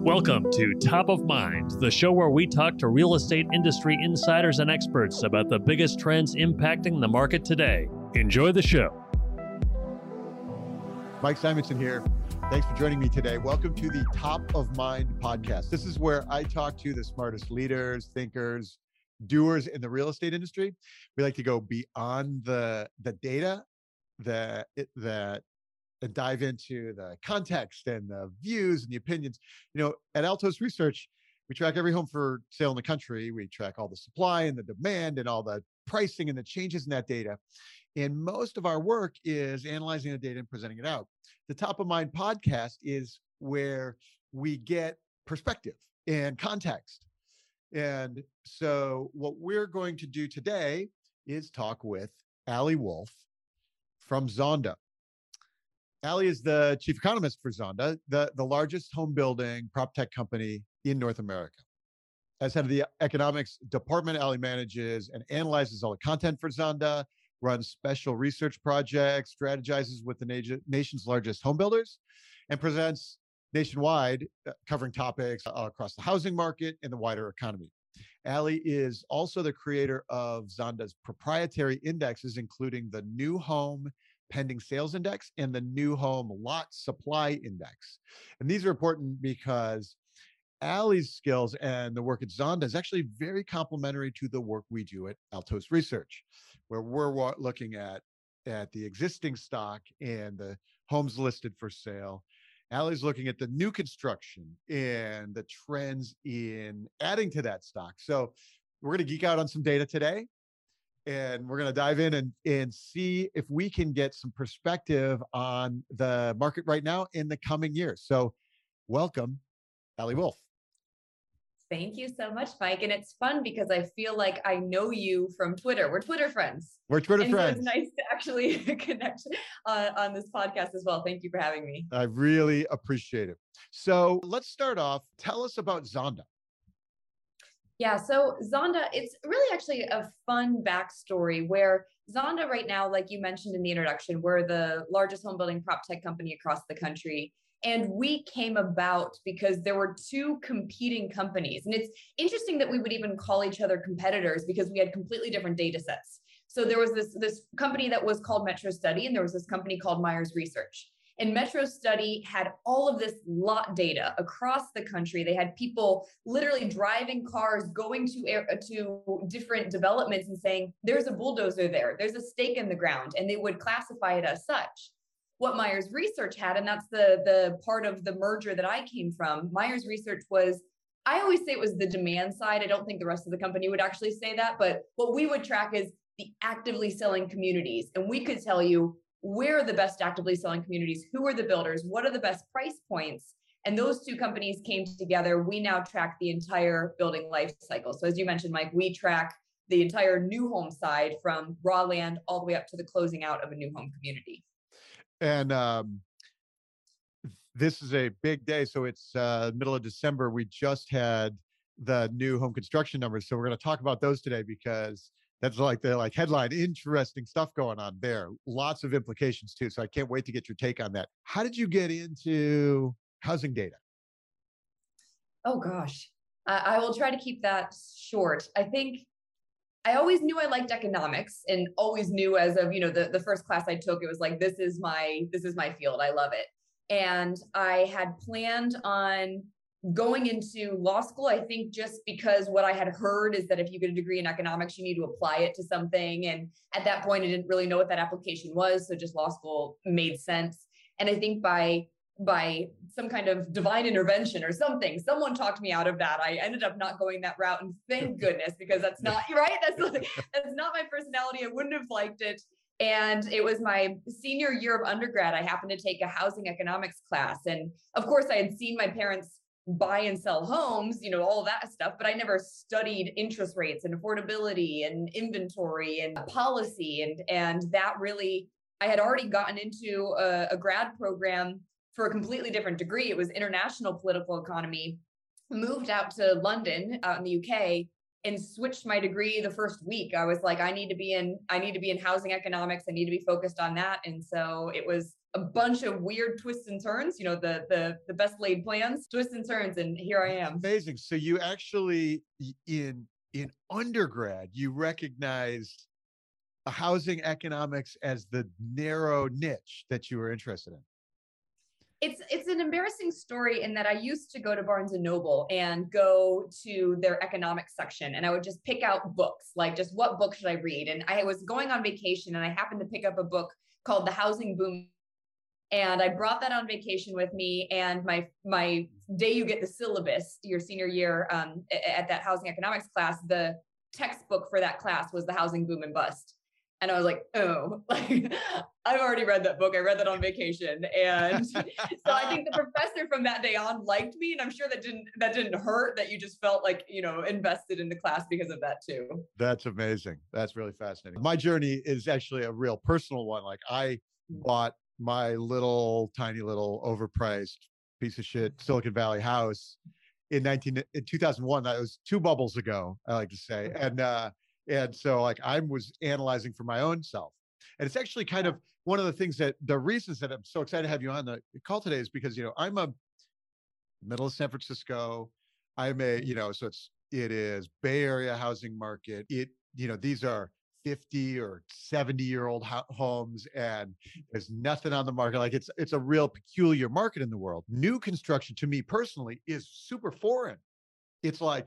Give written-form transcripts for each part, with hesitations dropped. Welcome to Top of Mind, the show where we talk to real estate industry insiders and experts about the biggest trends impacting the market today. Enjoy the show. Mike Simonsen here. Thanks for joining me today. Welcome to the Top of Mind podcast. This is where I talk to the smartest leaders, thinkers, doers in the real estate industry. We like to go beyond the data, and dive into the context and the views and the opinions. You know, at Altos Research, we track every home for sale in the country. We track all the supply and the demand and all the pricing and the changes in that data. And most of our work is analyzing the data and presenting it out. The Top of Mind podcast is where we get perspective and context. And so what we're going to do today is talk with Ali Wolf from Zonda. Ali is the chief economist for Zonda, the largest home building prop tech company in North America. As head of the economics department, Ali manages and analyzes all the content for Zonda, runs special research projects, strategizes with the nation's largest home builders, and presents nationwide, covering topics across the housing market and the wider economy. Ali is also the creator of Zonda's proprietary indexes, including the New Home Pending Sales Index and the New Home Lot Supply Index. And these are important because Ali's skills and the work at Zonda is actually very complementary to the work we do at Altos Research, where we're looking at the existing stock and the homes listed for sale. Ali's looking at the new construction and the trends in adding to that stock. So we're going to geek out on some data today. And we're going to dive in and see if we can get some perspective on the market right now in the coming years. So welcome, Ali Wolf. Thank you so much, Mike. And it's fun because I feel like I know you from Twitter. We're Twitter friends. We're Twitter friends. So it's nice to actually connect on this podcast as well. Thank you for having me. I really appreciate it. So let's start off. Tell us about Zonda. Yeah, so Zonda, it's really actually a fun backstory where Zonda right now, like you mentioned in the introduction, we're the largest home building prop tech company across the country. And we came about because there were two competing companies. And it's interesting that we would even call each other competitors because we had completely different data sets. So there was this company that was called Metro Study, and there was this company called Myers Research. And Metro Study had all of this lot data across the country. They had people literally driving cars, going to different developments and saying, there's a bulldozer there, there's a stake in the ground, and they would classify it as such. What Myers Research had, and that's the part of the merger that I came from, Myers Research was, I always say it was the demand side. I don't think the rest of the company would actually say that, but what we would track is the actively selling communities. And we could tell you, where are the best actively selling communities? Who are the builders? What are the best price points? And those two companies came together. We now track the entire building life cycle. So as you mentioned, Mike, we track the entire new home side from raw land all the way up to the closing out of a new home community. And this is a big day. So it's middle of December. We just had the new home construction numbers. So we're going to talk about those today because that's like the headline, interesting stuff going on there. Lots of implications too. So I can't wait to get your take on that. How did you get into housing data? Oh gosh, I will try to keep that short. I think I always knew I liked economics and always knew as of, you know, the first class I took, it was like, this is my field. I love it. And I had planned on going into law school, I think, just because what I had heard is that if you get a degree in economics, you need to apply it to something. And at that point, I didn't really know what that application was. So just law school made sense. And I think by some kind of divine intervention or something, someone talked me out of that. I ended up not going that route. And thank goodness, because that's not right. That's not my personality. I wouldn't have liked it. And it was my senior year of undergrad. I happened to take a housing economics class. And of course, I had seen my parents buy and sell homes, you know, all that stuff, but I never studied interest rates and affordability and inventory and policy. And that really, I had already gotten into a grad program for a completely different degree. It was international political economy, moved out to London, out in the UK, and switched my degree the first week. I was like, I need to be in housing economics. I need to be focused on that. And so it was a bunch of weird twists and turns, you know, the best laid plans, twists and turns. And here I am. Amazing. So you actually, in undergrad, you recognized housing economics as the narrow niche that you were interested in. It's an embarrassing story in that I used to go to Barnes & Noble and go to their economics section, and I would just pick out books, like just what book should I read? And I was going on vacation and I happened to pick up a book called The Housing Boom. And I brought that on vacation with me, and my day you get the syllabus, your senior year at that housing economics class, the textbook for that class was The Housing Boom and Bust. And I was like, oh, like, I've already read that book. I read that on vacation. And so I think the professor from that day on liked me. And I'm sure that didn't hurt, that you just felt like, you know, invested in the class because of that too. That's amazing. That's really fascinating. My journey is actually a real personal one. Like, I bought my tiny little overpriced piece of shit Silicon Valley house in 2001. That was two bubbles ago, I like to say. And so like I was analyzing for my own self. And it's actually kind of one of the things that the reasons that I'm so excited to have you on the call today is because, you know, I'm a middle of San Francisco. I'm a, you know, so it is Bay Area housing market. You know, these are 50 or 70-year-old homes, and there's nothing on the market. Like it's a real peculiar market in the world. New construction to me personally is super foreign. It's like,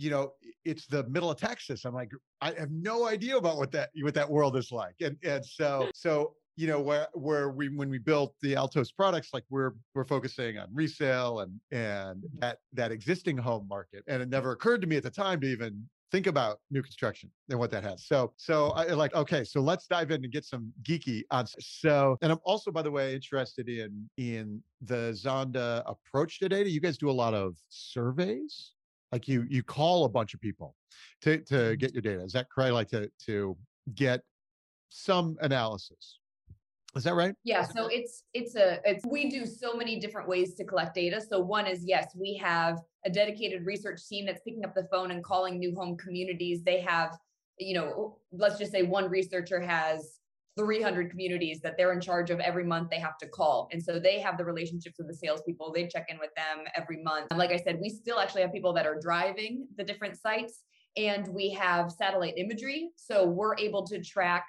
you know, it's the middle of Texas. I'm like, I have no idea about what that world is like. And so, you know, when we built the Altos products, like we're focusing on resale and that existing home market. And it never occurred to me at the time to even think about new construction and what that has. So I like, okay, so let's dive in and get some geeky on. So, and I'm also, by the way, interested in the Zonda approach to data. You guys do a lot of surveys. Like you call a bunch of people to get your data. Is that correct? Like to get some analysis. Is that right? Yeah. So we do so many different ways to collect data. So one is, yes, we have a dedicated research team that's picking up the phone and calling new home communities. They have, you know, let's just say one researcher has 300 communities that they're in charge of every month they have to call. And so they have the relationships with the salespeople. They check in with them every month. And like I said, we still actually have people that are driving the different sites, and we have satellite imagery. So we're able to track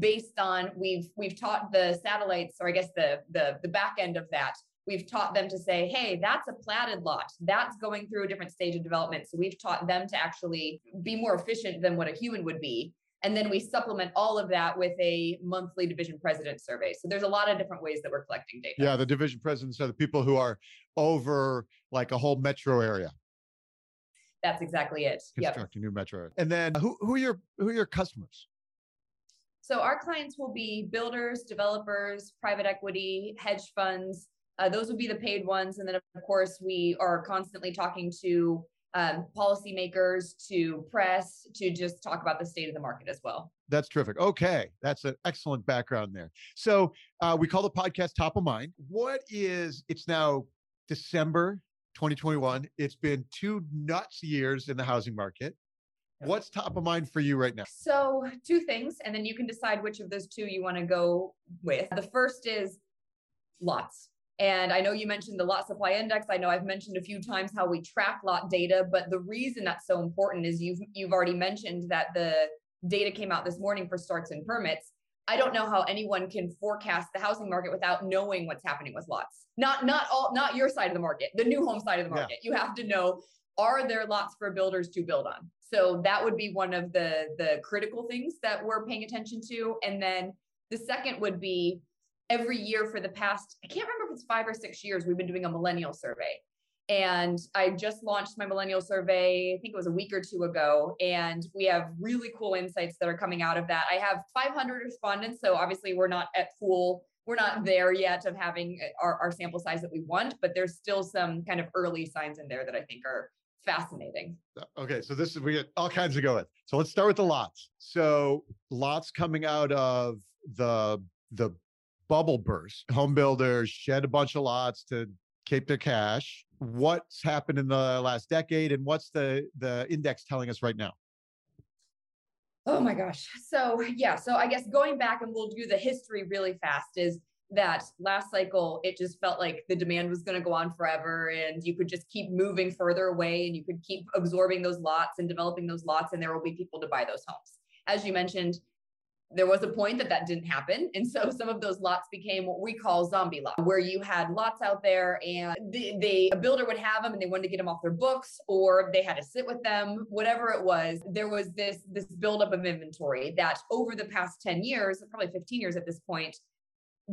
based on, we've taught the satellites, or I guess the back end of that, we've taught them to say, hey, that's a platted lot. That's going through a different stage of development. So we've taught them to actually be more efficient than what a human would be. And then we supplement all of that with a monthly division president survey. So there's a lot of different ways that we're collecting data. Yeah, the division presidents are the people who are over like a whole metro area. That's exactly it. Constructing new metro. And then who are your customers? So our clients will be builders, developers, private equity, hedge funds. Those would be the paid ones. And then of course we are constantly talking to policymakers, to press, to just talk about the state of the market as well. That's terrific. Okay. That's an excellent background there. So we call the podcast Top of Mind. It's now December 2021. It's been two nuts years in the housing market. What's top of mind for you right now? So two things, and then you can decide which of those two you want to go with. The first is lots. And I know you mentioned the lot supply index. I know I've mentioned a few times how we track lot data, but the reason that's so important is you've already mentioned that the data came out this morning for starts and permits. I don't know how anyone can forecast the housing market without knowing what's happening with lots. Not your side of the market, the new home side of the market. Yeah. You have to know, are there lots for builders to build on? So that would be one of the critical things that we're paying attention to. And then the second would be, every year for the past, I can't remember if it's 5 or 6 years, we've been doing a millennial survey. And I just launched my millennial survey, I think it was a week or two ago. And we have really cool insights that are coming out of that. I have 500 respondents. So obviously we're not there yet of having our sample size that we want, but there's still some kind of early signs in there that I think are fascinating. Okay. So we get all kinds to go with. So let's start with the lots. So lots coming out of the bubble burst. Home builders shed a bunch of lots to keep their cash. What's happened in the last decade, and what's the index telling us right now? Oh my gosh. So I guess going back, and we'll do the history really fast, is that last cycle, it just felt like the demand was going to go on forever and you could just keep moving further away and you could keep absorbing those lots and developing those lots and there will be people to buy those homes. As you mentioned, there was a point that that didn't happen. And so some of those lots became what we call zombie lots, where you had lots out there and a builder would have them and they wanted to get them off their books or they had to sit with them, whatever it was. There was this buildup of inventory that over the past 10 years, probably 15 years at this point,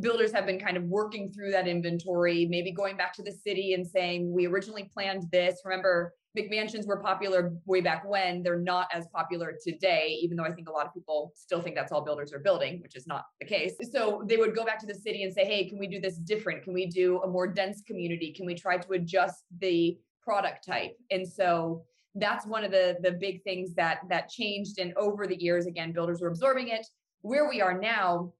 builders have been kind of working through that inventory, maybe going back to the city and saying, we originally planned this. Remember, McMansions were popular way back when. They're not as popular today, even though I think a lot of people still think that's all builders are building, which is not the case. So they would go back to the city and say, hey, can we do this different? Can we do a more dense community? Can we try to adjust the product type? And so that's one of the big things that changed. And over the years, again, builders were absorbing it. Where we are now,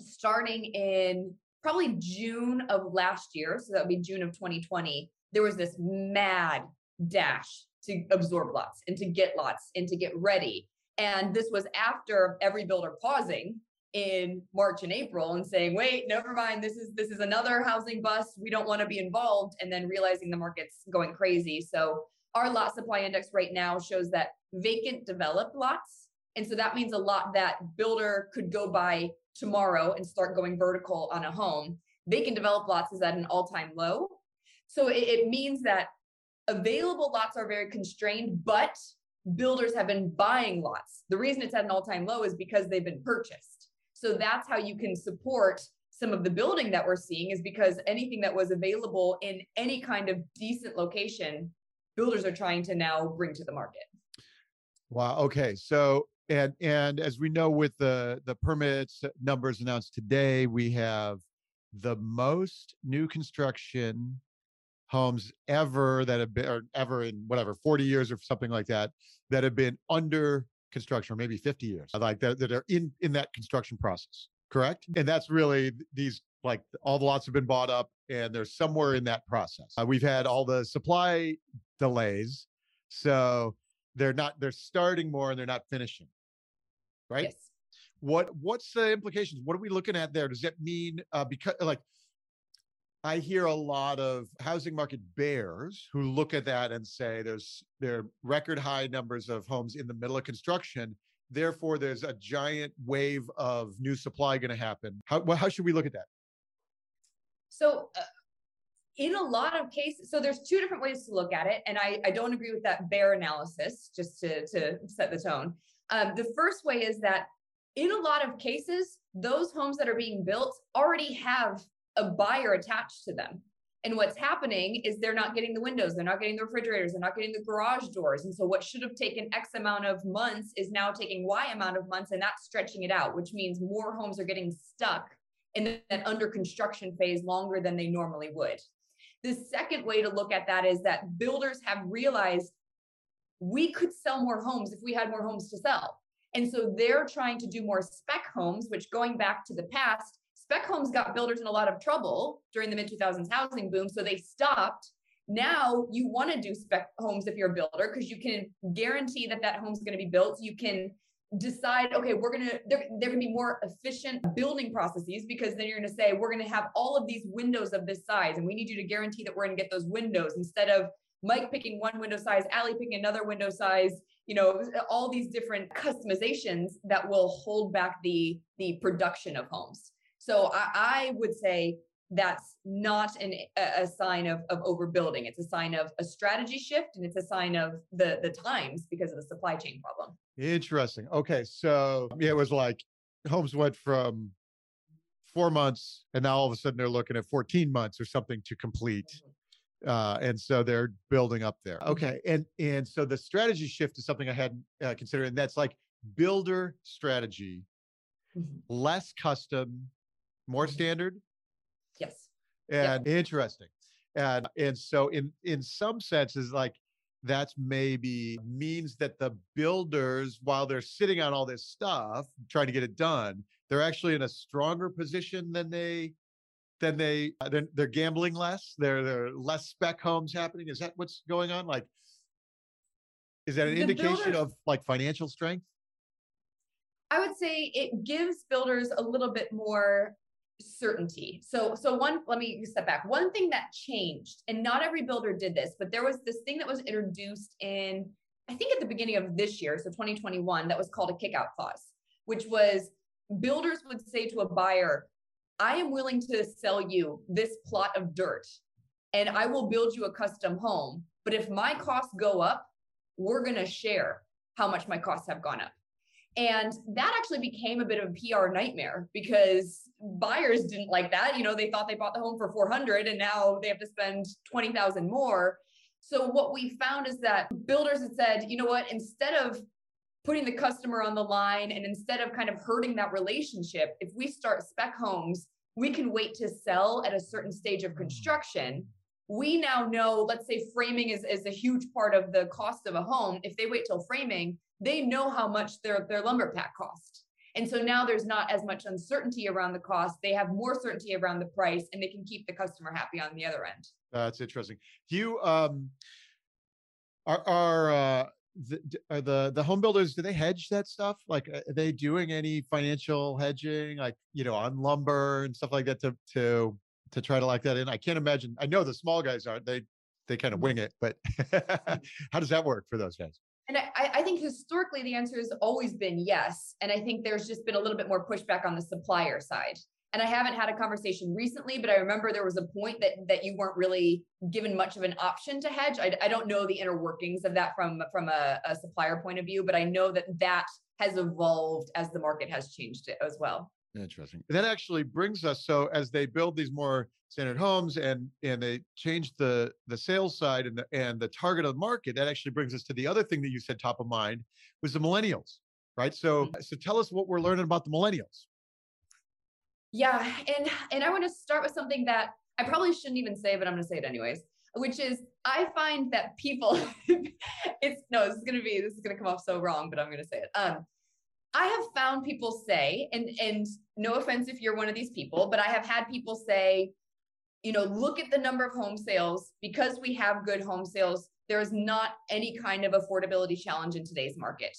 starting in probably June of last year, so that would be June of 2020, there was this mad dash to absorb lots and to get ready. And this was after every builder pausing in March and April and saying, wait, never mind, this is another housing bust. We don't want to be involved. And then realizing the market's going crazy. So our lot supply index right now shows that vacant developed lots. And so that means a lot that builder could go buy tomorrow and start going vertical on a home. Vacant developed lots is at an all-time low. So it means that available lots are very constrained, but builders have been buying lots. The reason it's at an all-time low is because they've been purchased. So that's how you can support some of the building that we're seeing, is because anything that was available in any kind of decent location, builders are trying to now bring to the market. Wow. Okay. So, and as we know, with the permits numbers announced today, we have the most new construction homes ever that have been, or ever in whatever, 40 years or something like that, that have been under construction, or maybe 50 years, like that are in that construction process, correct? And that's really these, like all the lots have been bought up and they're somewhere in that process. We've had all the supply delays. So they're starting more and they're not finishing, right? Yes. What's the implications? What are we looking at there? Does that mean, because like, I hear a lot of housing market bears who look at that and say there are record high numbers of homes in the middle of construction. Therefore, there's a giant wave of new supply going to happen. How should we look at that? So in a lot of cases, so there's two different ways to look at it. And I don't agree with that bear analysis, just to set the tone. The first way is that in a lot of cases, those homes that are being built already have a buyer attached to them. And what's happening is they're not getting the windows, they're not getting the refrigerators, they're not getting the garage doors. And so what should have taken X amount of months is now taking Y amount of months, and that's stretching it out, which means more homes are getting stuck in that under construction phase longer than they normally would. The second way to look at that is that builders have realized we could sell more homes if we had more homes to sell. And so they're trying to do more spec homes, which, going back to the past, spec homes got builders in a lot of trouble during the mid-2000s housing boom, so they stopped. Now you want to do spec homes if you're a builder, because you can guarantee that home's going to be built. You can decide, okay, they're going to be more efficient building processes, because then you're going to say, we're going to have all of these windows of this size, and we need you to guarantee that we're going to get those windows, instead of Mike picking one window size, Ali picking another window size, you know, all these different customizations that will hold back the production of homes. So I would say that's not a sign of overbuilding. It's a sign of a strategy shift, and it's a sign of the times because of the supply chain problem. Interesting. Okay. So it was like homes went from 4 months and now all of a sudden they're looking at 14 months or something to complete. And so they're building up there. Okay. And so the strategy shift is something I hadn't considered. And that's like builder strategy, less custom, more standard? Yes. And yeah. Interesting. And so in some senses, like that's maybe means that the builders, while they're sitting on all this stuff, trying to get it done, they're actually in a stronger position than they're gambling less. There are less spec homes happening. Is that what's going on? Like, is that an indication of like financial strength? I would say it gives builders a little bit more certainty. So one, let me step back. One thing that changed, and not every builder did this, but there was this thing that was introduced in, I think at the beginning of this year, so 2021, that was called a kickout clause, which was builders would say to a buyer, I am willing to sell you this plot of dirt and I will build you a custom home. But if my costs go up, we're going to share how much my costs have gone up. And that actually became a bit of a PR nightmare because buyers didn't like that. You know, they thought they bought the home for $400 and now they have to spend $20,000 more. So what we found is that builders had said, you know what, instead of putting the customer on the line and instead of kind of hurting that relationship, if we start spec homes, we can wait to sell at a certain stage of construction. We now know, let's say framing is a huge part of the cost of a home. If they wait till framing, they know how much their lumber pack cost. And so now there's not as much uncertainty around the cost. They have more certainty around the price and they can keep the customer happy on the other end. That's interesting. Hugh, are the home builders, do they hedge that stuff? Like, are they doing any financial hedging, like, you know, on lumber and stuff like that to try to lock that in? I can't imagine. I know the small guys aren't. They kind of wing it, but how does that work for those guys? And I think historically the answer has always been yes. And I think there's just been a little bit more pushback on the supplier side. And I haven't had a conversation recently, but I remember there was a point that you weren't really given much of an option to hedge. I don't know the inner workings of that from a supplier point of view, but I know that has evolved as the market has changed it as well. Interesting. That actually brings us, so as they build these more standard homes and they change the sales side and the target of the market, that actually brings us to the other thing that you said top of mind was the millennials, right? So tell us what we're learning about the millennials. Yeah. And I want to start with something that I probably shouldn't even say, but I'm going to say it anyways, which is I find that people, this is going to come off so wrong, but I'm going to say it. I have found people say, and no offense if you're one of these people, but I have had people say, you know, look at the number of home sales. Because we have good home sales, there is not any kind of affordability challenge in today's market.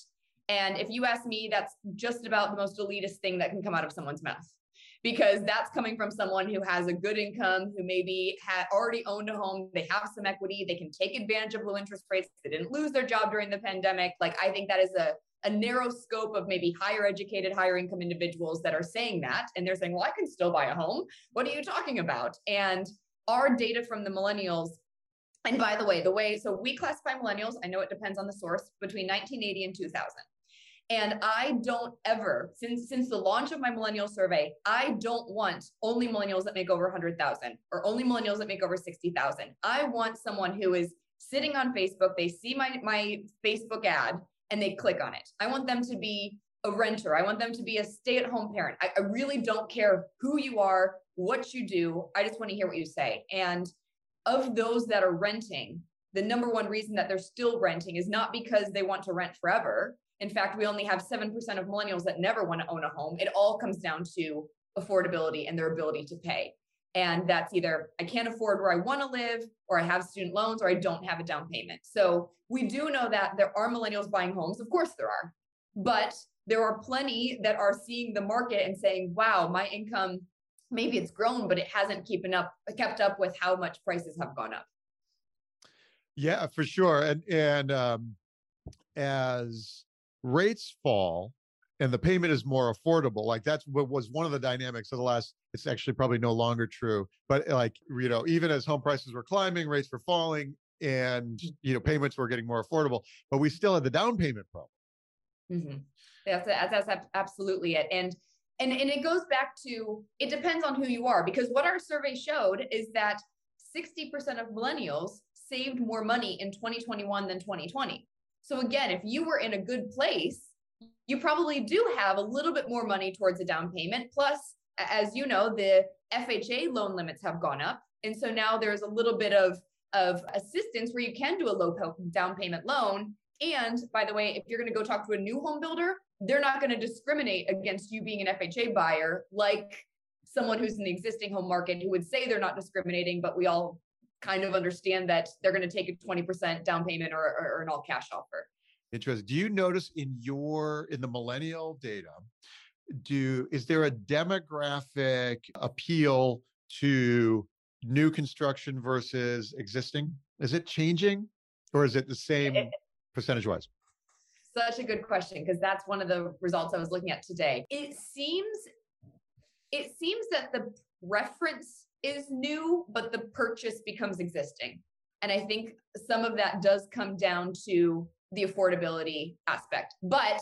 And if you ask me, that's just about the most elitist thing that can come out of someone's mouth, because that's coming from someone who has a good income, who maybe had already owned a home, they have some equity, they can take advantage of low interest rates, they didn't lose their job during the pandemic. Like, I think that is a narrow scope of maybe higher educated, higher income individuals that are saying that. And they're saying, well, I can still buy a home. What are you talking about? And our data from the millennials, and by the way, so we classify millennials, I know it depends on the source, between 1980 and 2000. And I don't ever, since the launch of my millennial survey, I don't want only millennials that make over 100,000 or only millennials that make over 60,000. I want someone who is sitting on Facebook, they see my Facebook ad, and they click on it. I want them to be a renter. I want them to be a stay-at-home parent. I really don't care who you are, what you do. I just want to hear what you say. And of those that are renting, the number one reason that they're still renting is not because they want to rent forever. In fact, we only have 7% of millennials that never want to own a home. It all comes down to affordability and their ability to pay. And that's either I can't afford where I want to live, or I have student loans, or I don't have a down payment. So we do know that there are millennials buying homes. Of course there are, but there are plenty that are seeing the market and saying, wow, my income, maybe it's grown, but it hasn't kept up with how much prices have gone up. Yeah, for sure. And as rates fall, and the payment is more affordable. Like, that's what was one of the dynamics of the last, it's actually probably no longer true, but like, you know, even as home prices were climbing, rates were falling and, you know, payments were getting more affordable, but we still had the down payment problem. Mm-hmm. That's absolutely it. And it goes back to, it depends on who you are, because what our survey showed is that 60% of millennials saved more money in 2021 than 2020. So again, if you were in a good place, you probably do have a little bit more money towards a down payment. Plus, as you know, the FHA loan limits have gone up. And so now there's a little bit of assistance where you can do a low down payment loan. And by the way, if you're going to go talk to a new home builder, they're not going to discriminate against you being an FHA buyer, like someone who's in the existing home market who would say they're not discriminating, but we all kind of understand that they're going to take a 20% down payment or an all cash offer. Interesting. Do you notice in the millennial data, is there a demographic appeal to new construction versus existing? Is it changing or is it the same percentage-wise? Such a good question, because that's one of the results I was looking at today. It seems that the reference is new, but the purchase becomes existing. And I think some of that does come down to the affordability aspect. But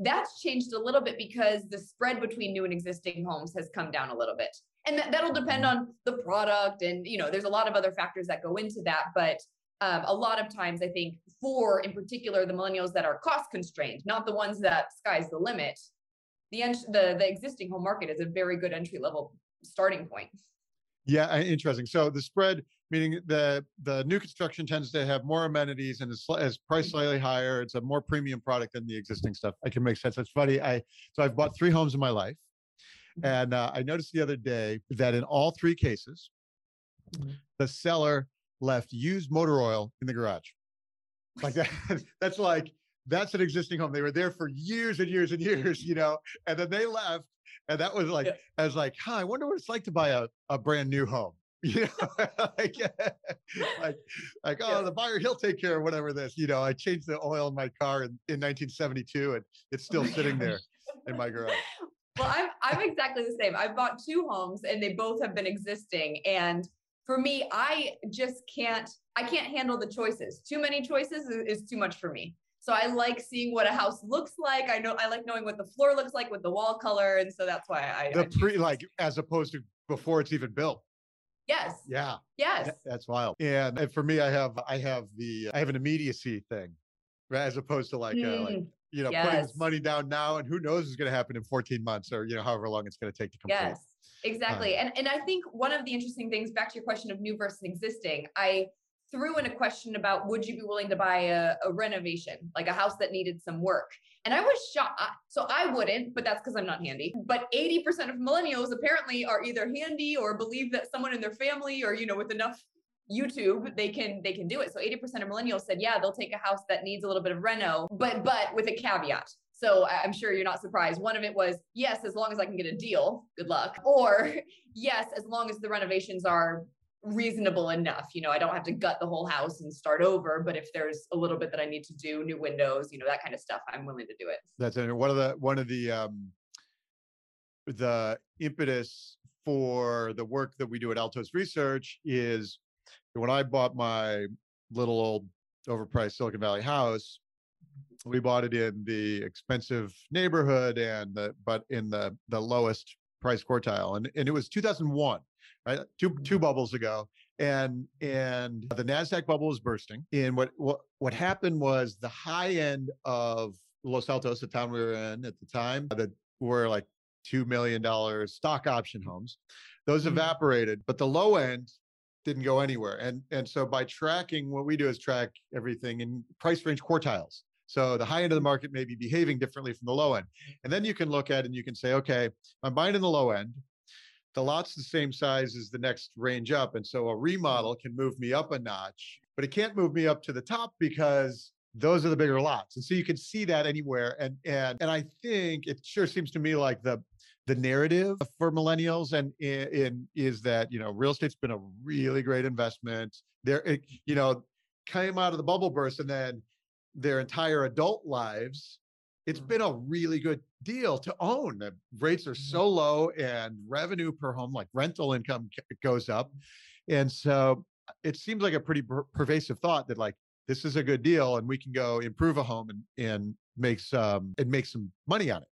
that's changed a little bit because the spread between new and existing homes has come down a little bit. And that'll depend on the product. And, you know, there's a lot of other factors that go into that. But a lot of times, I think for, in particular, the millennials that are cost constrained, not the ones that sky's the limit, the existing home market is a very good entry level starting point. Yeah, interesting. So the spread, meaning the new construction tends to have more amenities and is priced slightly higher. It's a more premium product than the existing stuff. I can make sense. That's funny. So I've bought 3 homes in my life. And I noticed the other day that in all 3 cases, the seller left used motor oil in the garage. Like that, that's an existing home. They were there for years and years and years, you know, and then they left. And that was like, yeah. I was like, huh, I wonder what it's like to buy a brand new home. You know, like oh, yeah. The buyer, he'll take care of whatever this, you know, I changed the oil in my car in 1972 and it's still sitting there in my garage. Well, I'm exactly the same. I've bought 2 homes and they both have been existing. And for me, I can't handle the choices. Too many choices is too much for me. So I like seeing what a house looks like. I like knowing what the floor looks like with the wall color. And so that's why as opposed to before it's even built. Yes. Yeah. Yes. That's wild. And for me, I have an immediacy thing, right? As opposed to like, putting this money down now and who knows what's going to happen in 14 months or, you know, however long it's going to take to complete. Yes. Exactly. And I think one of the interesting things, back to your question of new versus existing, I threw in a question about, would you be willing to buy a renovation, like a house that needed some work? And I was shocked. So I wouldn't, but that's because I'm not handy. But 80% of millennials apparently are either handy or believe that someone in their family or, you know, with enough YouTube, they can do it. So 80% of millennials said, yeah, they'll take a house that needs a little bit of reno, but with a caveat. So I'm sure you're not surprised. One of it was, yes, as long as I can get a deal, good luck. Or yes, as long as the renovations are reasonable enough. You know, I don't have to gut the whole house and start over, but if there's a little bit that I need to do, new windows, you know, that kind of stuff, I'm willing to do it. That's one of the impetus for the work that we do at Altos Research is when I bought my little old overpriced Silicon Valley house, we bought it in the expensive neighborhood but in the lowest price quartile. And it was 2001, right? Two bubbles ago. And the NASDAQ bubble was bursting. And what happened was the high end of Los Altos, the town we were in at the time, that were like $2 million stock option homes. Those evaporated, but the low end didn't go anywhere. And so by tracking, what we do is track everything in price range quartiles. So the high end of the market may be behaving differently from the low end. And then you can look at it and you can say, okay, I'm buying in the low end. The lot's the same size as the next range up. And so a remodel can move me up a notch, but it can't move me up to the top because those are the bigger lots. And so you can see that anywhere. And I think it sure seems to me like the narrative for millennials and is that, you know, real estate's been a really great investment. It, you know, came out of the bubble burst and then their entire adult lives, it's been a really good deal to own. The rates are so low and revenue per home, like rental income goes up. And so it seems like a pretty pervasive thought that like, this is a good deal and we can go improve a home and make some money on it.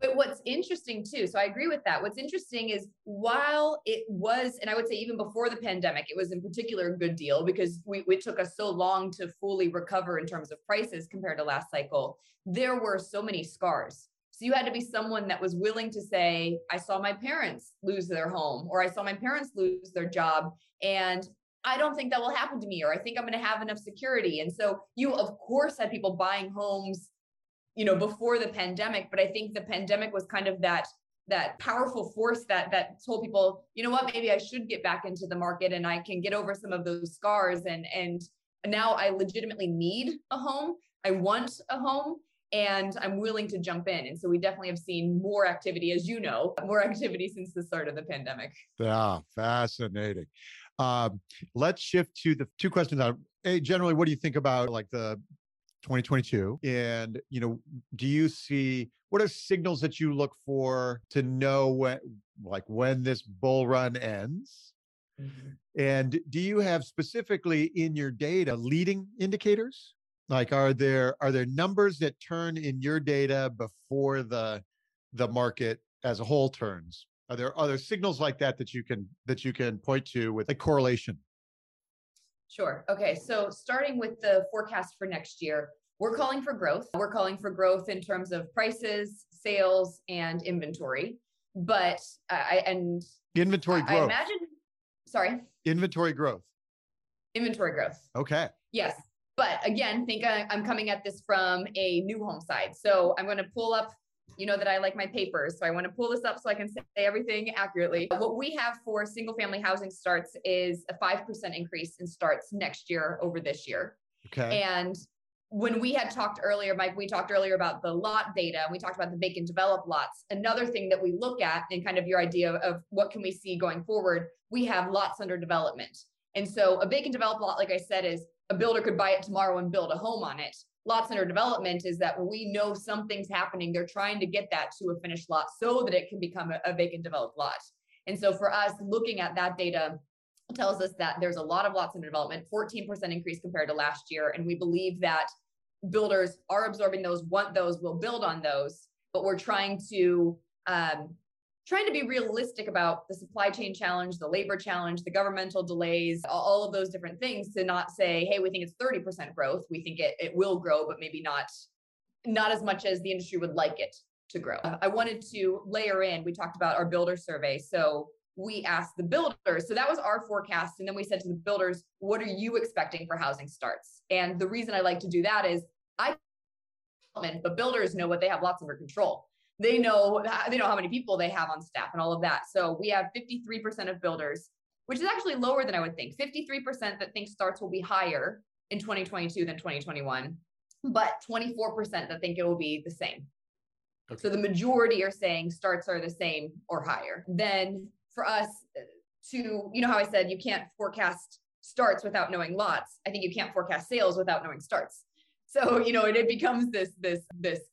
But what's interesting too, so I agree with that. What's interesting is while it was, and I would say even before the pandemic, it was in particular a good deal because it took us so long to fully recover in terms of prices compared to last cycle, there were so many scars. So you had to be someone that was willing to say, I saw my parents lose their home or I saw my parents lose their job and I don't think that will happen to me or I think I'm going to have enough security. And so you, of course, had people buying homes, you know, before the pandemic, but I think the pandemic was kind of that powerful force that told people, you know what, maybe I should get back into the market and I can get over some of those scars. And now I legitimately need a home. I want a home. and I'm willing to jump in. And so we definitely have seen more activity, as you know, more activity since the start of the pandemic. Yeah, fascinating. Let's shift to the two questions. Hey, generally, what do you think about like the 2022? And, you know, do you see, what are signals that you look for to know when, like when this bull run ends? Mm-hmm. And do you have specifically in your data leading indicators? Like, are there numbers that turn in your data before the market as a whole turns? Are there signals like that that you can point to with a correlation? Sure. Okay. So starting with the forecast for next year, we're calling for growth. We're calling for growth in terms of prices, sales, and inventory. But inventory growth. Okay. Yes. But again, I'm coming at this from a new home side. So I'm going to pull up, you know, that I like my papers. So I want to pull this up so I can say everything accurately. What we have for single family housing starts is a 5% increase in starts next year over this year. Okay. And when we had talked earlier, Mike, we talked earlier about the lot data. We talked about the vacant developed lots. Another thing that we look at, and kind of your idea of what can we see going forward, we have lots under development. And so a vacant developed lot, like I said, is a builder could buy it tomorrow and build a home on it. Lots under development is that we know something's happening. They're trying to get that to a finished lot so that it can become a vacant developed lot. And so for us, looking at that data tells us that there's a lot of lots under development, 14% increase compared to last year. And we believe that builders are absorbing those, want those, will build on those, but we're trying to be realistic about the supply chain challenge, the labor challenge, the governmental delays, all of those different things, to not say, hey, we think it's 30% growth. We think it will grow, but maybe not as much as the industry would like it to grow. I wanted to layer in, we talked about our builder survey. So we asked the builders. So that was our forecast. And then we said to the builders, what are you expecting for housing starts? And the reason I like to do that is but builders know what they have lots under control. They know how many people they have on staff and all of that. So we have 53% of builders, which is actually lower than I would think. 53% that think starts will be higher in 2022 than 2021, but 24% that think it will be the same. Okay. So the majority are saying starts are the same or higher. Then for us to, you know how I said, you can't forecast starts without knowing lots. I think you can't forecast sales without knowing starts. So, you know, it becomes this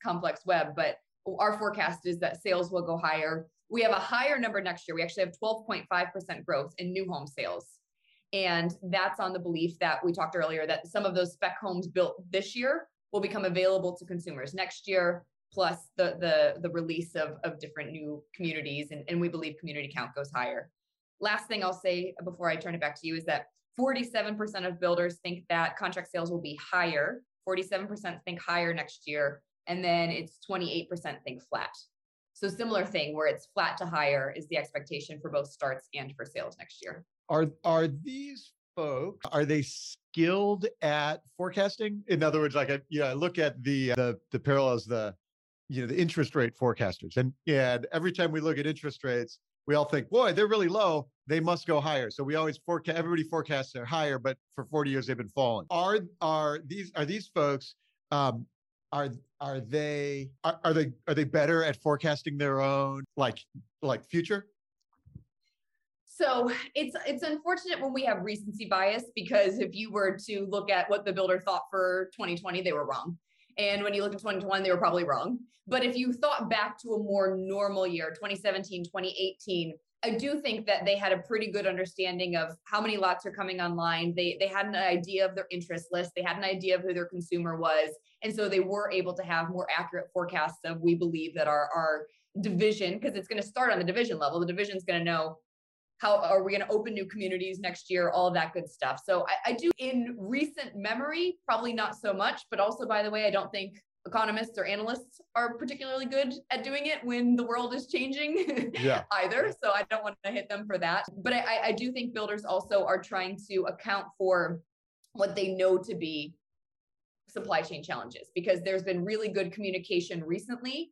complex web, but our forecast is that sales will go higher. We have a higher number next year. We actually have 12.5% growth in new home sales. And that's on the belief that we talked earlier, that some of those spec homes built this year will become available to consumers next year, plus the release of different new communities. And we believe community count goes higher. Last thing I'll say before I turn it back to you is that 47% of builders think that contract sales will be higher. 47% think higher next year. And then it's 28% think flat. So similar thing where it's flat to higher is the expectation for both starts and for sales next year. Are these folks, are they skilled at forecasting? In other words, like I look at the parallels, the interest rate forecasters. And every time we look at interest rates, we all think, boy, they're really low. They must go higher. So we always everybody forecasts they're higher, but for 40 years they've been falling. Are these folks, Are they better at forecasting their own like future? So it's unfortunate when we have recency bias, because if you were to look at what the builder thought for 2020, they were wrong. And when you look at 2021, they were probably wrong. But if you thought back to a more normal year, 2017, 2018, I do think that they had a pretty good understanding of how many lots are coming online. They had an idea of their interest list. They had an idea of who their consumer was. And so they were able to have more accurate forecasts of, we believe that our division, because it's going to start on the division level, the division's going to know how are we going to open new communities next year, all of that good stuff. So I do, in recent memory, probably not so much, but also, by the way, I don't think economists or analysts are particularly good at doing it when the world is changing either. So I don't want to hit them for that. But I do think builders also are trying to account for what they know to be supply chain challenges, because there's been really good communication recently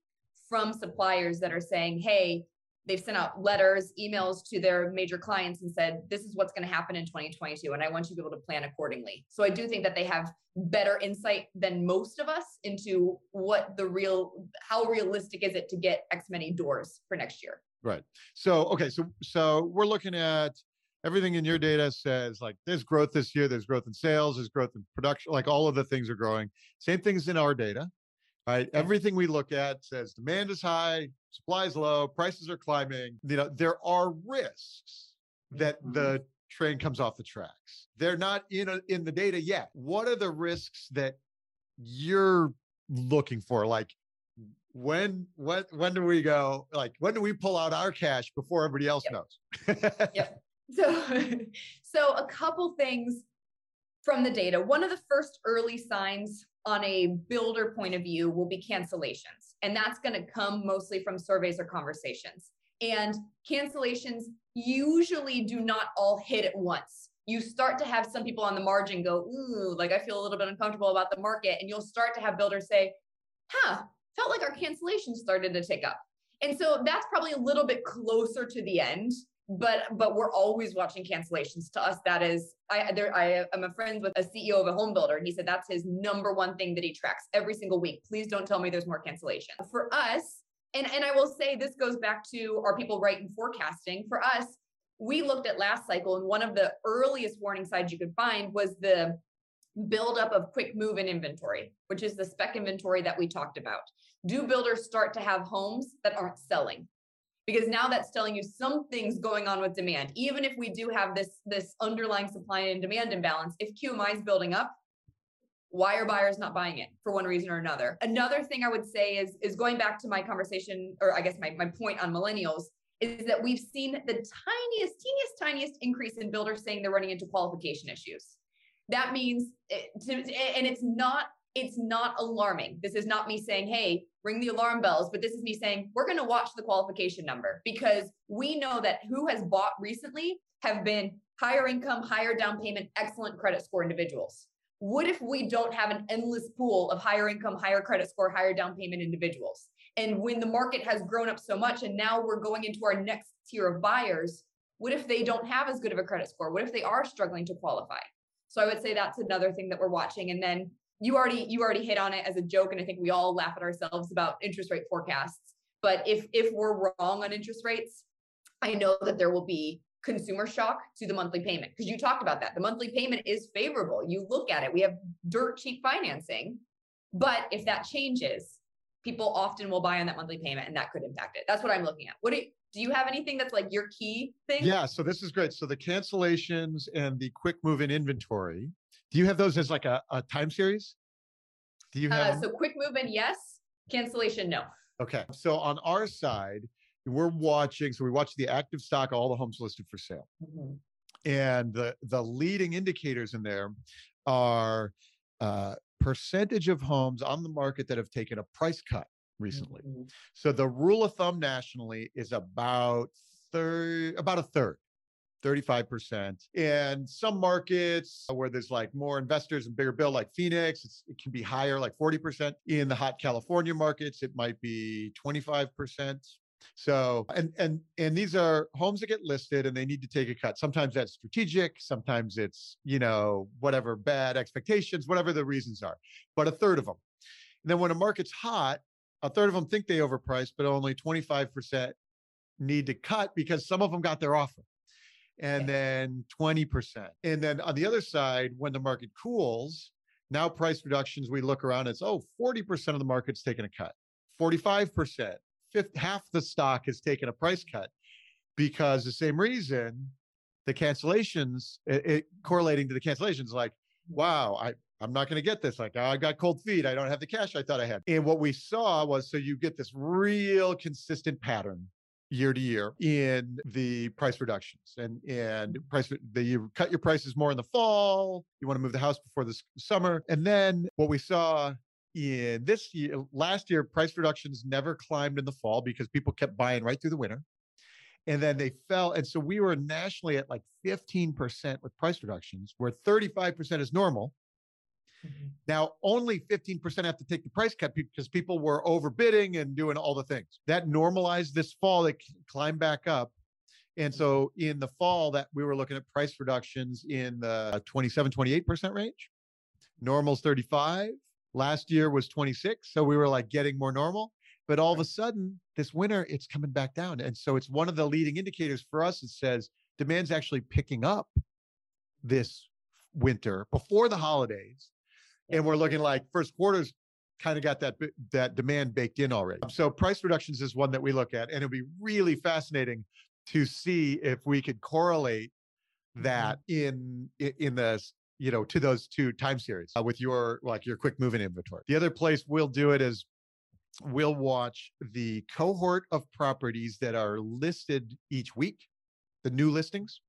from suppliers that are saying, hey, They've sent out letters, emails to their major clients and said, this is what's going to happen in 2022. And I want you to be able to plan accordingly. So I do think that they have better insight than most of us into what the real, how realistic is it to get X many doors for next year? Right. So, okay. So we're looking at everything in your data says like there's growth this year, there's growth in sales, there's growth in production, like all of the things are growing. Same things in our data. Right. Everything we look at says demand is high, supply is low, prices are climbing. You know, there are risks that the train comes off the tracks. They're not in the data yet. What are the risks that you're looking for? Like when do we go? Like when do we pull out our cash before everybody else knows? Yep. So a couple things from the data. One of the first early signs on a builder point of view will be cancellations. And that's going to come mostly from surveys or conversations. And cancellations usually do not all hit at once. You start to have some people on the margin go, ooh, like I feel a little bit uncomfortable about the market. And you'll start to have builders say, felt like our cancellations started to tick up. And so that's probably a little bit closer to the end. But we're always watching cancellations. To us, that is, I'm a friend with a CEO of a home builder, and he said that's his number one thing that he tracks every single week. Please don't tell me there's more cancellation. For us, and I will say this goes back to, are people right in forecasting? For us, we looked at last cycle, and one of the earliest warning signs you could find was the buildup of quick move-in inventory, which is the spec inventory that we talked about. Do builders start to have homes that aren't selling? Because now that's telling you something's going on with demand. Even if we do have this underlying supply and demand imbalance, if QMI is building up, why are buyers not buying it for one reason or another? Another thing I would say is going back to my conversation, or I guess my point on millennials, is that we've seen the tiniest increase in builders saying they're running into qualification issues. That means, and it's not alarming. This is not me saying, hey, ring the alarm bells, but this is me saying, we're going to watch the qualification number, because we know that who has bought recently have been higher income, higher down payment, excellent credit score individuals. What if we don't have an endless pool of higher income, higher credit score, higher down payment individuals? And when the market has grown up so much and now we're going into our next tier of buyers, what if they don't have as good of a credit score? What if they are struggling to qualify? So I would say that's another thing that we're watching. And then you already hit on it as a joke, and I think we all laugh at ourselves about interest rate forecasts. But if we're wrong on interest rates, I know that there will be consumer shock to the monthly payment, because you talked about that. The monthly payment is favorable. You look at it. We have dirt cheap financing. But if that changes, people often will buy on that monthly payment, and that could impact it. That's what I'm looking at. What do you have anything that's like your key thing? Yeah, so this is great. So the cancellations and the quick move-in inventory, do you have those as like a time series? Do you have so quick move-in, yes. Cancellation, no. Okay. So on our side, we're watching. So we watch the active stock, all the homes listed for sale, and the leading indicators in there are percentage of homes on the market that have taken a price cut recently. So the rule of thumb nationally is about a third. 35%. And some markets where there's like more investors and bigger build, like Phoenix, it can be higher, like 40%. In the hot California markets, it might be 25%. So, and these are homes that get listed and they need to take a cut. Sometimes that's strategic. Sometimes it's, whatever bad expectations, whatever the reasons are, but a third of them. And then when a market's hot, a third of them think they overpriced, but only 25% need to cut because some of them got their offer. And then 20%. And then on the other side, when the market cools, now price reductions, we look around, it's, 40% of the market's taken a cut, 45%, half the stock has taken a price cut, because the same reason, the cancellations, it correlating to the cancellations, like, wow, I'm not going to get this. Like, I got cold feet. I don't have the cash I thought I had. And what we saw was, so you get this real consistent pattern year to year in the price reductions and price that you cut your prices more in the fall. You want to move the house before the summer. And then what we saw in last year, price reductions never climbed in the fall because people kept buying right through the winter, and then they fell. And so we were nationally at like 15% with price reductions, where 35% is normal. Mm-hmm. Now, only 15% have to take the price cut because people were overbidding and doing all the things. That normalized this fall, they climbed back up. And so in the fall that we were looking at price reductions in the 27, 28% range, normal's 35, last year was 26. So we were like getting more normal, but all of a sudden this winter it's coming back down. And so it's one of the leading indicators for us. It says demand's actually picking up this winter before the holidays. And we're looking like first quarter's kind of got that demand baked in already. So price reductions is one that we look at, and it'll be really fascinating to see if we could correlate that in the, you know, to those two time series with your quick moving inventory. The other place we'll do it is we'll watch the cohort of properties that are listed each week, the new listings.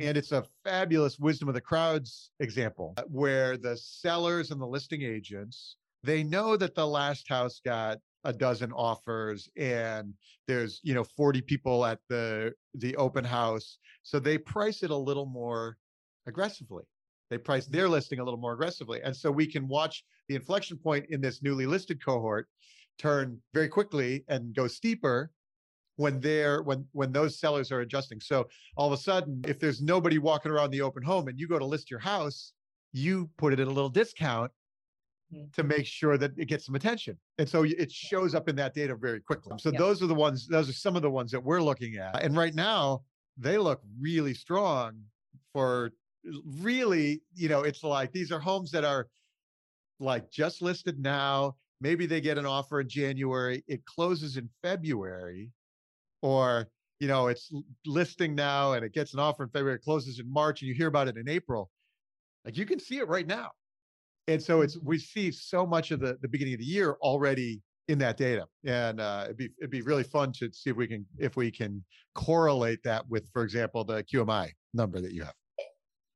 And it's a fabulous wisdom of the crowds example where the sellers and the listing agents, they know that the last house got a dozen offers and there's, 40 people at the open house. So they price it a little more aggressively. They price their listing a little more aggressively. And so we can watch the inflection point in this newly listed cohort turn very quickly and go steeper when those sellers are adjusting. So all of a sudden, if there's nobody walking around the open home and you go to list your house, you put it at a little discount to make sure that it gets some attention. And so it shows up in that data very quickly. So those are some of the ones that we're looking at. And right now they look really strong for really, it's like, these are homes that are like just listed now. Maybe they get an offer in January. It closes in February, or, it's listing now and it gets an offer in February, it closes in March, and you hear about it in April. Like you can see it right now. And so we see so much of the beginning of the year already in that data, and it'd be really fun to see if we can correlate that with, for example, the QMI number that you have.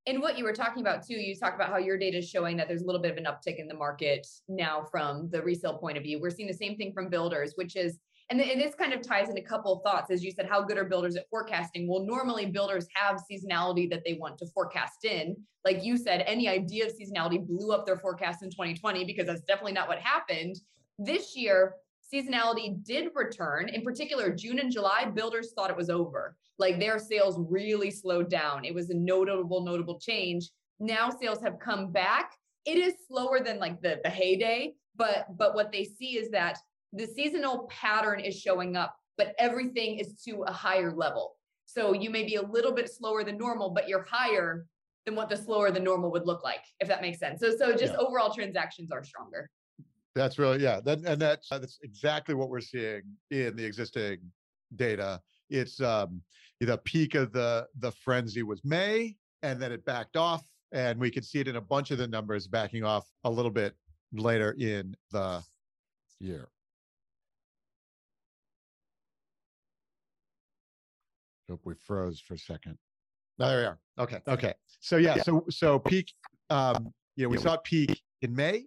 And what you were talking about too, you talked about how your data is showing that there's a little bit of an uptick in the market now from the resale point of view. We're seeing the same thing from builders, which is, and this kind of ties into a couple of thoughts, as you said, how good are builders at forecasting? Well, normally builders have seasonality that they want to forecast in. Like you said, any idea of seasonality blew up their forecast in 2020 because that's definitely not what happened. This year, seasonality did return. In particular, June and July, builders thought it was over. Like their sales really slowed down. It was a notable change. Now sales have come back. It is slower than like the heyday, but what they see is that the seasonal pattern is showing up, but everything is to a higher level. So you may be a little bit slower than normal, but you're higher than what the slower than normal would look like, if that makes sense. So just overall transactions are stronger. That's really, yeah. That's exactly what we're seeing in the existing data. It's the peak of the frenzy was May, and then it backed off. And we could see it in a bunch of the numbers backing off a little bit later in the year. We froze for a second. There we are. Okay. So peak, we saw it peak in May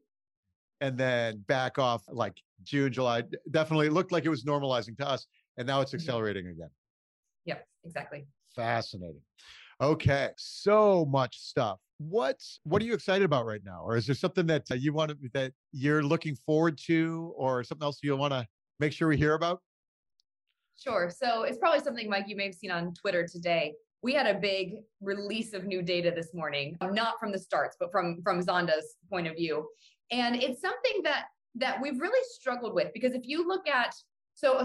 and then back off like June, July. Definitely looked like it was normalizing to us, and now it's accelerating again. Yep, exactly. Fascinating. Okay, so much stuff. What are you excited about right now? Or is there something that that you're looking forward to, or something else you want to make sure we hear about? Sure. So it's probably something, Mike, you may have seen on Twitter today. We had a big release of new data this morning, not from the starts, but from Zonda's point of view. And it's something that we've really struggled with, because if you look at, so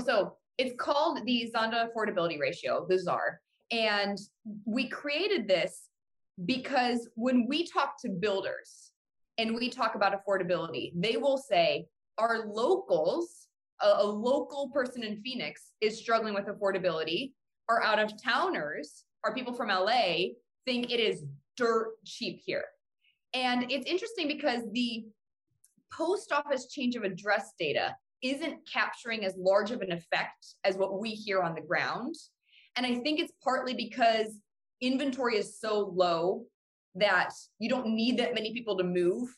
it's called the Zonda Affordability Ratio, the ZAR. And we created this because when we talk to builders and we talk about affordability, they will say our locals, a local person in Phoenix is struggling with affordability, or out of towners, or people from LA think it is dirt cheap here. And it's interesting because the post office change of address data isn't capturing as large of an effect as what we hear on the ground. And I think it's partly because inventory is so low that you don't need that many people to move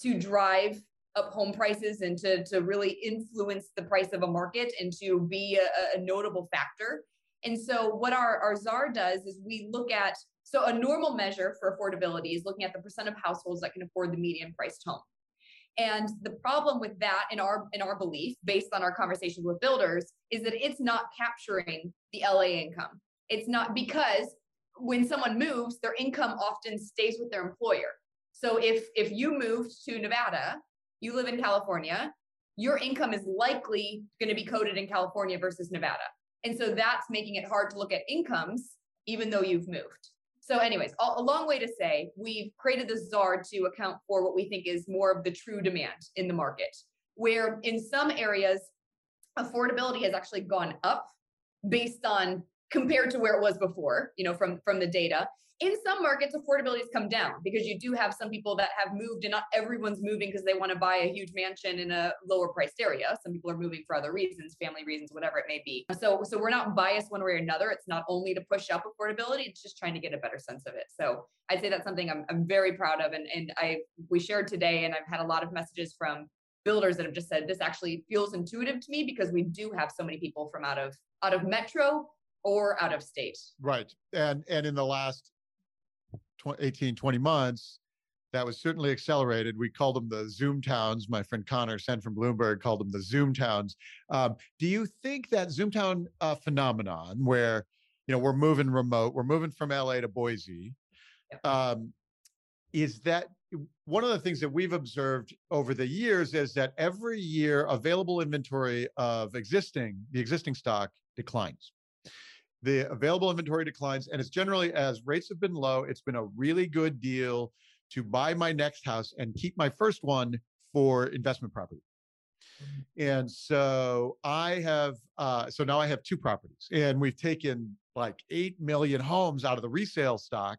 to drive up home prices and to really influence the price of a market and to be a notable factor. And so what our ZAR does is we look at So a normal measure for affordability is looking at the percent of households that can afford the median priced home. And the problem with that, in our belief, based on our conversations with builders, is that it's not capturing the LA income. It's not, because when someone moves, their income often stays with their employer. So if you moved to Nevada, you live in California, your income is likely going to be coded in California versus Nevada. And so that's making it hard to look at incomes, even though you've moved. So anyways, a long way to say, we've created the ZAR to account for what we think is more of the true demand in the market, where in some areas, affordability has actually gone up based on, compared to where it was before, you know, from the data. In some markets, affordability has come down because you do have some people that have moved, and not everyone's moving because they want to buy a huge mansion in a lower priced area. Some people are moving for other reasons, family reasons, whatever it may be. So we're not biased one way or another. It's not only to push up affordability, it's just trying to get a better sense of it. So I'd say that's something I'm very proud of. And we shared today, and I've had a lot of messages from builders that have just said, this actually feels intuitive to me because we do have so many people from out of Metro or out of state. Right. And in the last 18-20 months, that was certainly accelerated. We called them the Zoom towns. My friend Conor Sen from Bloomberg called them the Zoom towns. Do you think that Zoom town phenomenon, where, you know, we're moving remote, we're moving from LA to Boise, is that one of the things that we've observed over the years is that every year available inventory of the existing stock declines. The available inventory declines, and it's generally, as rates have been low, it's been a really good deal to buy my next house and keep my first one for investment property. And so now I have two properties, and we've taken like 8 million homes out of the resale stock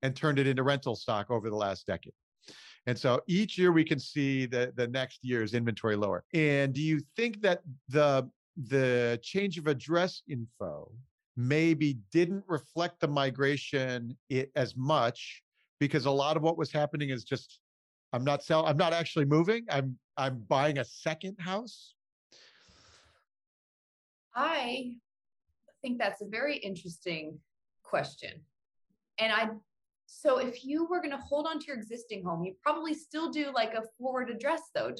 and turned it into rental stock over the last decade. And so each year we can see the next year's inventory lower. And do you think that the change of address info maybe didn't reflect the migration as much, because a lot of what was happening is just, I'm not actually moving, I'm buying a second house? I think that's a very interesting question. So if you were going to hold on to your existing home, you probably still do like a forward address though.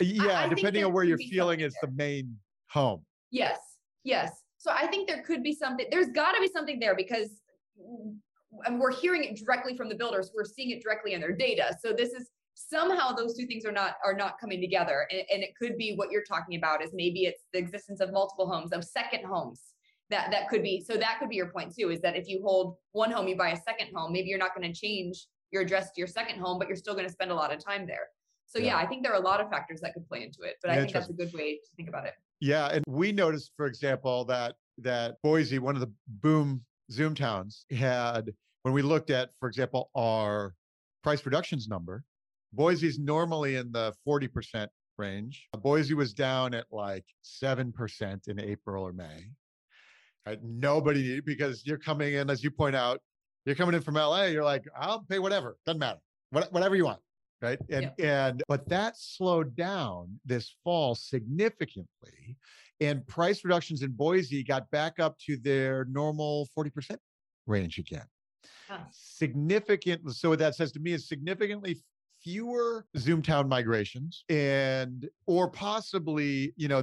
Yeah, depending on where you're feeling is the main home. Yes, yes. So I think there could be something, there's got to be something there, because we're hearing it directly from the builders. We're seeing it directly in their data. So this is somehow, those two things are not coming together. And it could be what you're talking about is maybe it's the existence of multiple homes, of second homes that could be. So that could be your point too, is that if you hold one home, you buy a second home, maybe you're not going to change your address to your second home, but you're still going to spend a lot of time there. So yeah, I think there are a lot of factors that could play into it, but I think that's a good way to think about it. Yeah, and we noticed, for example, that Boise, one of the boom Zoom towns, had, when we looked at, for example, our price reductions number, Boise's normally in the 40% range. Boise was down at like 7% in April or May. Nobody, because you're coming in, as you point out, you're coming in from LA, you're like, I'll pay whatever, doesn't matter, whatever you want. Right. But that slowed down this fall significantly, and price reductions in Boise got back up to their normal 40% range again. Huh. Significant. So what that says to me is significantly fewer Zoom town migrations, and, or possibly, you know,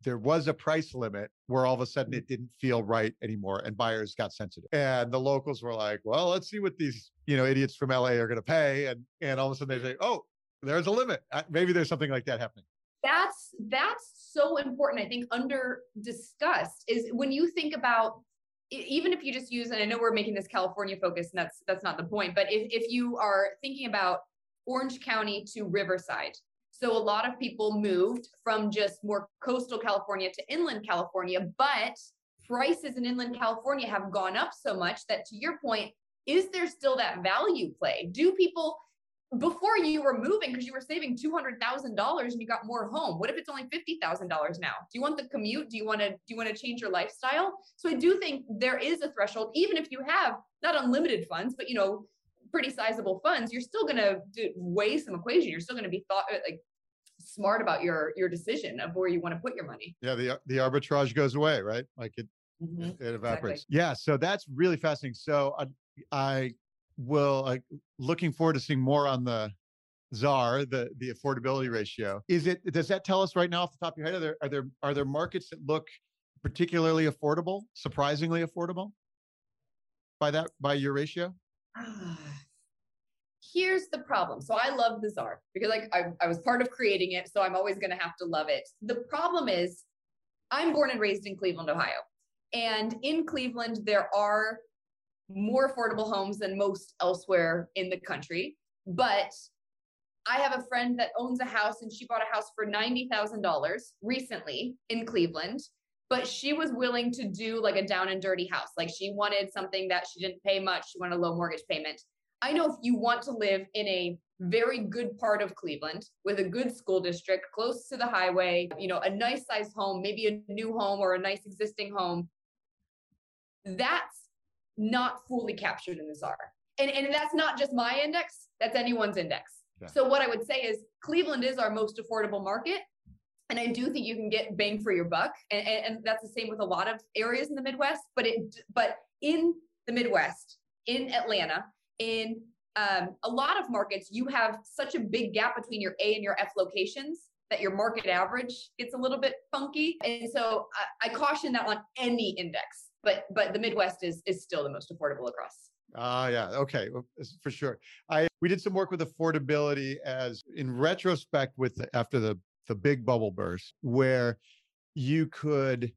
there was a price limit where all of a sudden it didn't feel right anymore, and buyers got sensitive. And the locals were like, well, let's see what these, you know, idiots from LA are going to pay. And all of a sudden they say, oh, there's a limit. Maybe there's something like that happening. That's so important, I think, under discussed, is when you think about, even if you just use, and I know we're making this California focus, and that's not the point, but if you are thinking about Orange County to Riverside, so a lot of people moved from just more coastal California to inland California, but prices in inland California have gone up so much that, to your point, is there still that value play? Do people, before you were moving because you were saving $200,000 and you got more home, what if it's only $50,000 now? Do you want the commute? Do you want to change your lifestyle? So I do think there is a threshold, even if you have not unlimited funds, but, you know, pretty sizable funds, you're still going to weigh some equation. You're still going to be smart about your decision of where you want to put your money. Yeah, the arbitrage goes away, right? Like it Mm-hmm. It evaporates. Exactly. Yeah. So that's really fascinating. So I will, looking forward to seeing more on the ZAR, the affordability ratio. Does that tell us right now off the top of your head, are there markets that look particularly affordable, surprisingly affordable by your ratio? Here's the problem. So I love the ZAR because I was part of creating it. So I'm always going to have to love it. The problem is I'm born and raised in Cleveland, Ohio. And in Cleveland, there are more affordable homes than most elsewhere in the country. But I have a friend that owns a house, and she bought a house for $90,000 recently in Cleveland, but she was willing to do like a down and dirty house. Like she wanted something that she didn't pay much. She wanted a low mortgage payment. I know if you want to live in a very good part of Cleveland with a good school district, close to the highway, you know, a nice sized home, maybe a new home or a nice existing home, that's not fully captured in the ZAR. And that's not just my index, that's anyone's index. Yeah. So what I would say is Cleveland is our most affordable market. And I do think you can get bang for your buck. And that's the same with a lot of areas in the Midwest, but in the Midwest, in Atlanta, in a lot of markets, you have such a big gap between your A and your F locations that your market average gets a little bit funky. And so I caution that on any index, but the Midwest is still the most affordable across. Yeah. Okay. For sure. We did some work with affordability as in retrospect after the big bubble burst, where what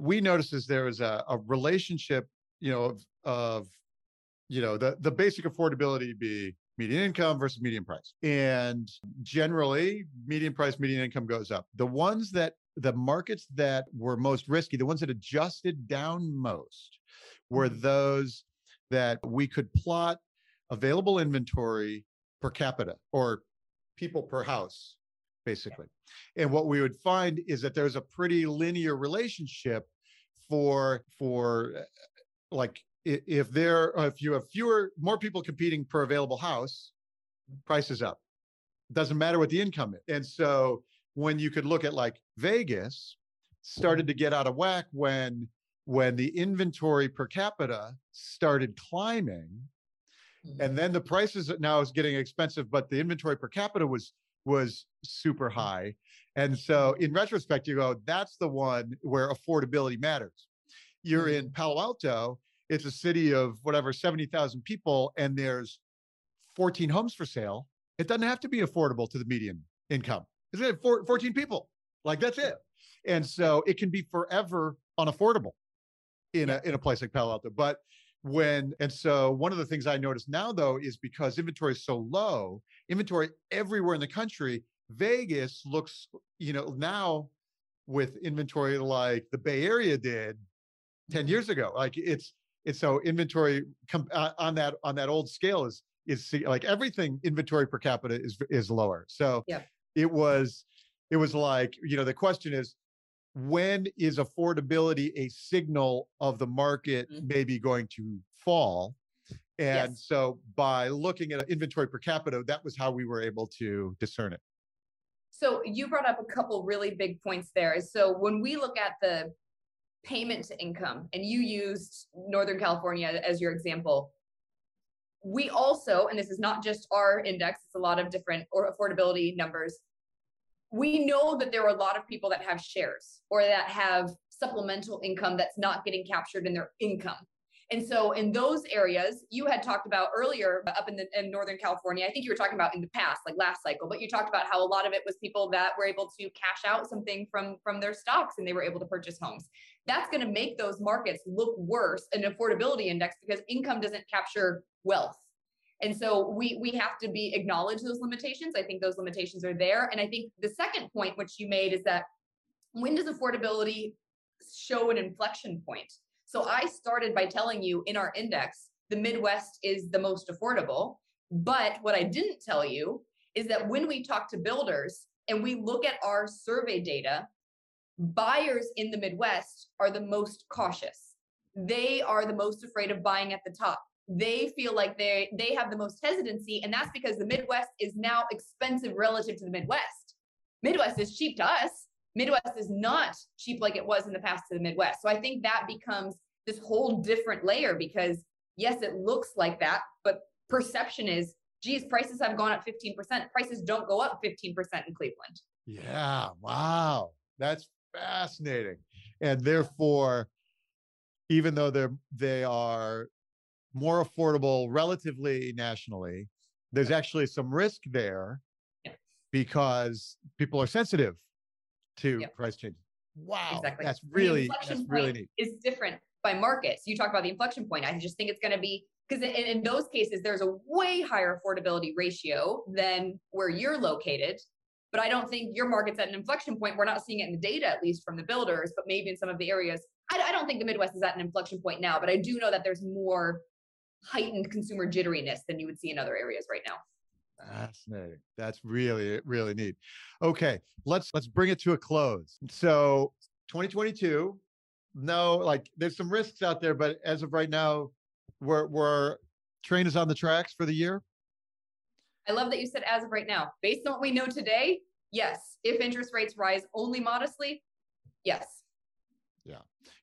we noticed is there was a relationship, you know, of the basic affordability be median income versus median price. And generally median price, median income goes up. The markets that were most risky, the ones that adjusted down most, were those that we could plot available inventory per capita or people per house, basically. And what we would find is that there's a pretty linear relationship for if you have more people competing per available house, price is up. It doesn't matter what the income is. And so when you could look at like Vegas started to get out of whack when the inventory per capita started climbing, and then the prices now is getting expensive, but the inventory per capita was super high. And so in retrospect, you go, that's the one where affordability matters. You're in Palo Alto. It's a city of whatever, 70,000 people, and there's 14 homes for sale. It doesn't have to be affordable to the median income. It's 14 people. Like, that's it. And so it can be forever unaffordable in a place like Palo Alto. So one of the things I notice now, though, is because inventory is so low, inventory everywhere in the country, Vegas looks, now with inventory like the Bay Area did 10 years ago. Like it's so inventory on that old scale is like everything inventory per capita is lower. So yeah. It was like, the question is, when is affordability a signal of the market maybe going to fall? And so by looking at inventory per capita, that was how we were able to discern it. So you brought up a couple really big points there. So when we look at the payment to income, and you used Northern California as your example, we also, and this is not just our index, it's a lot of different affordability numbers. We know that there are a lot of people that have shares or that have supplemental income that's not getting captured in their income. And so in those areas, you had talked about earlier up in Northern California, I think you were talking about in the past, like last cycle, but you talked about how a lot of it was people that were able to cash out something from their stocks and they were able to purchase homes. That's going to make those markets look worse in affordability index because income doesn't capture wealth. And so we have to acknowledge those limitations. I think those limitations are there. And I think the second point, which you made, is that when does affordability show an inflection point? So I started by telling you in our index, the Midwest is the most affordable. But what I didn't tell you is that when we talk to builders and we look at our survey data, buyers in the Midwest are the most cautious. They are the most afraid of buying at the top. They feel like they have the most hesitancy, and that's because the Midwest is now expensive relative to the Midwest. Midwest is cheap to us, Midwest is not cheap like it was in the past to the Midwest. So I think that becomes this whole different layer because yes, it looks like that, but perception is, geez, prices have gone up 15%. Prices don't go up 15% in Cleveland. Yeah. Wow. That's fascinating. And therefore, even though they are more affordable relatively nationally, there's actually some risk there because people are sensitive to price changes. Wow. Exactly. That's really neat. It's different by markets. You talk about the inflection point. I just think it's going to be, because in those cases, there's a way higher affordability ratio than where you're located. But I don't think your market's at an inflection point. We're not seeing it in the data, at least from the builders, but maybe in some of the areas. I don't think the Midwest is at an inflection point now, but I do know that there's more heightened consumer jitteriness than you would see in other areas right now. Fascinating. That's really, really neat. Okay. Let's bring it to a close. So 2022, there's some risks out there, but as of right now, we're train is on the tracks for the year. I love that you said as of right now. Based on what we know today, yes. If interest rates rise only modestly, yes. Yeah.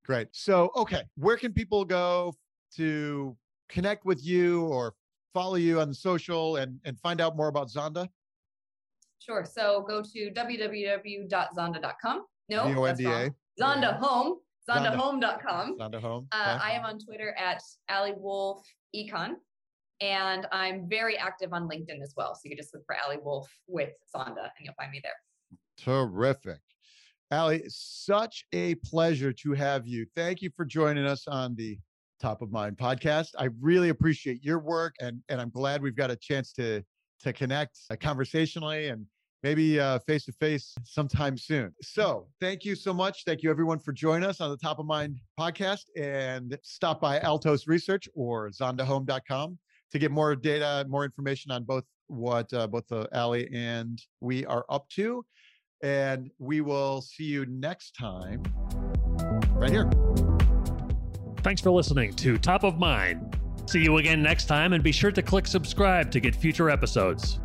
Great. So, okay. Where can people go to connect with you or follow you on social and find out more about Zonda? Sure. So go to www.zonda.com. No, that's wrong. Zonda Home. ZondaHome.com. Zonda Home. I am on Twitter at Ali Wolf Econ, and I'm very active on LinkedIn as well. So you can just look for Ali Wolf with Zonda, and you'll find me there. Terrific. Ali, such a pleasure to have you. Thank you for joining us on the Top of Mind podcast. I really appreciate your work, and I'm glad we've got a chance to connect conversationally and maybe face to face sometime soon. So thank you so much. Thank you everyone for joining us on the Top of Mind podcast, and stop by Altos Research or ZondaHome.com to get more data, more information on both what both Ali and we are up to. And we will see you next time right here. Thanks for listening to Top of Mind. See you again next time, and be sure to click subscribe to get future episodes.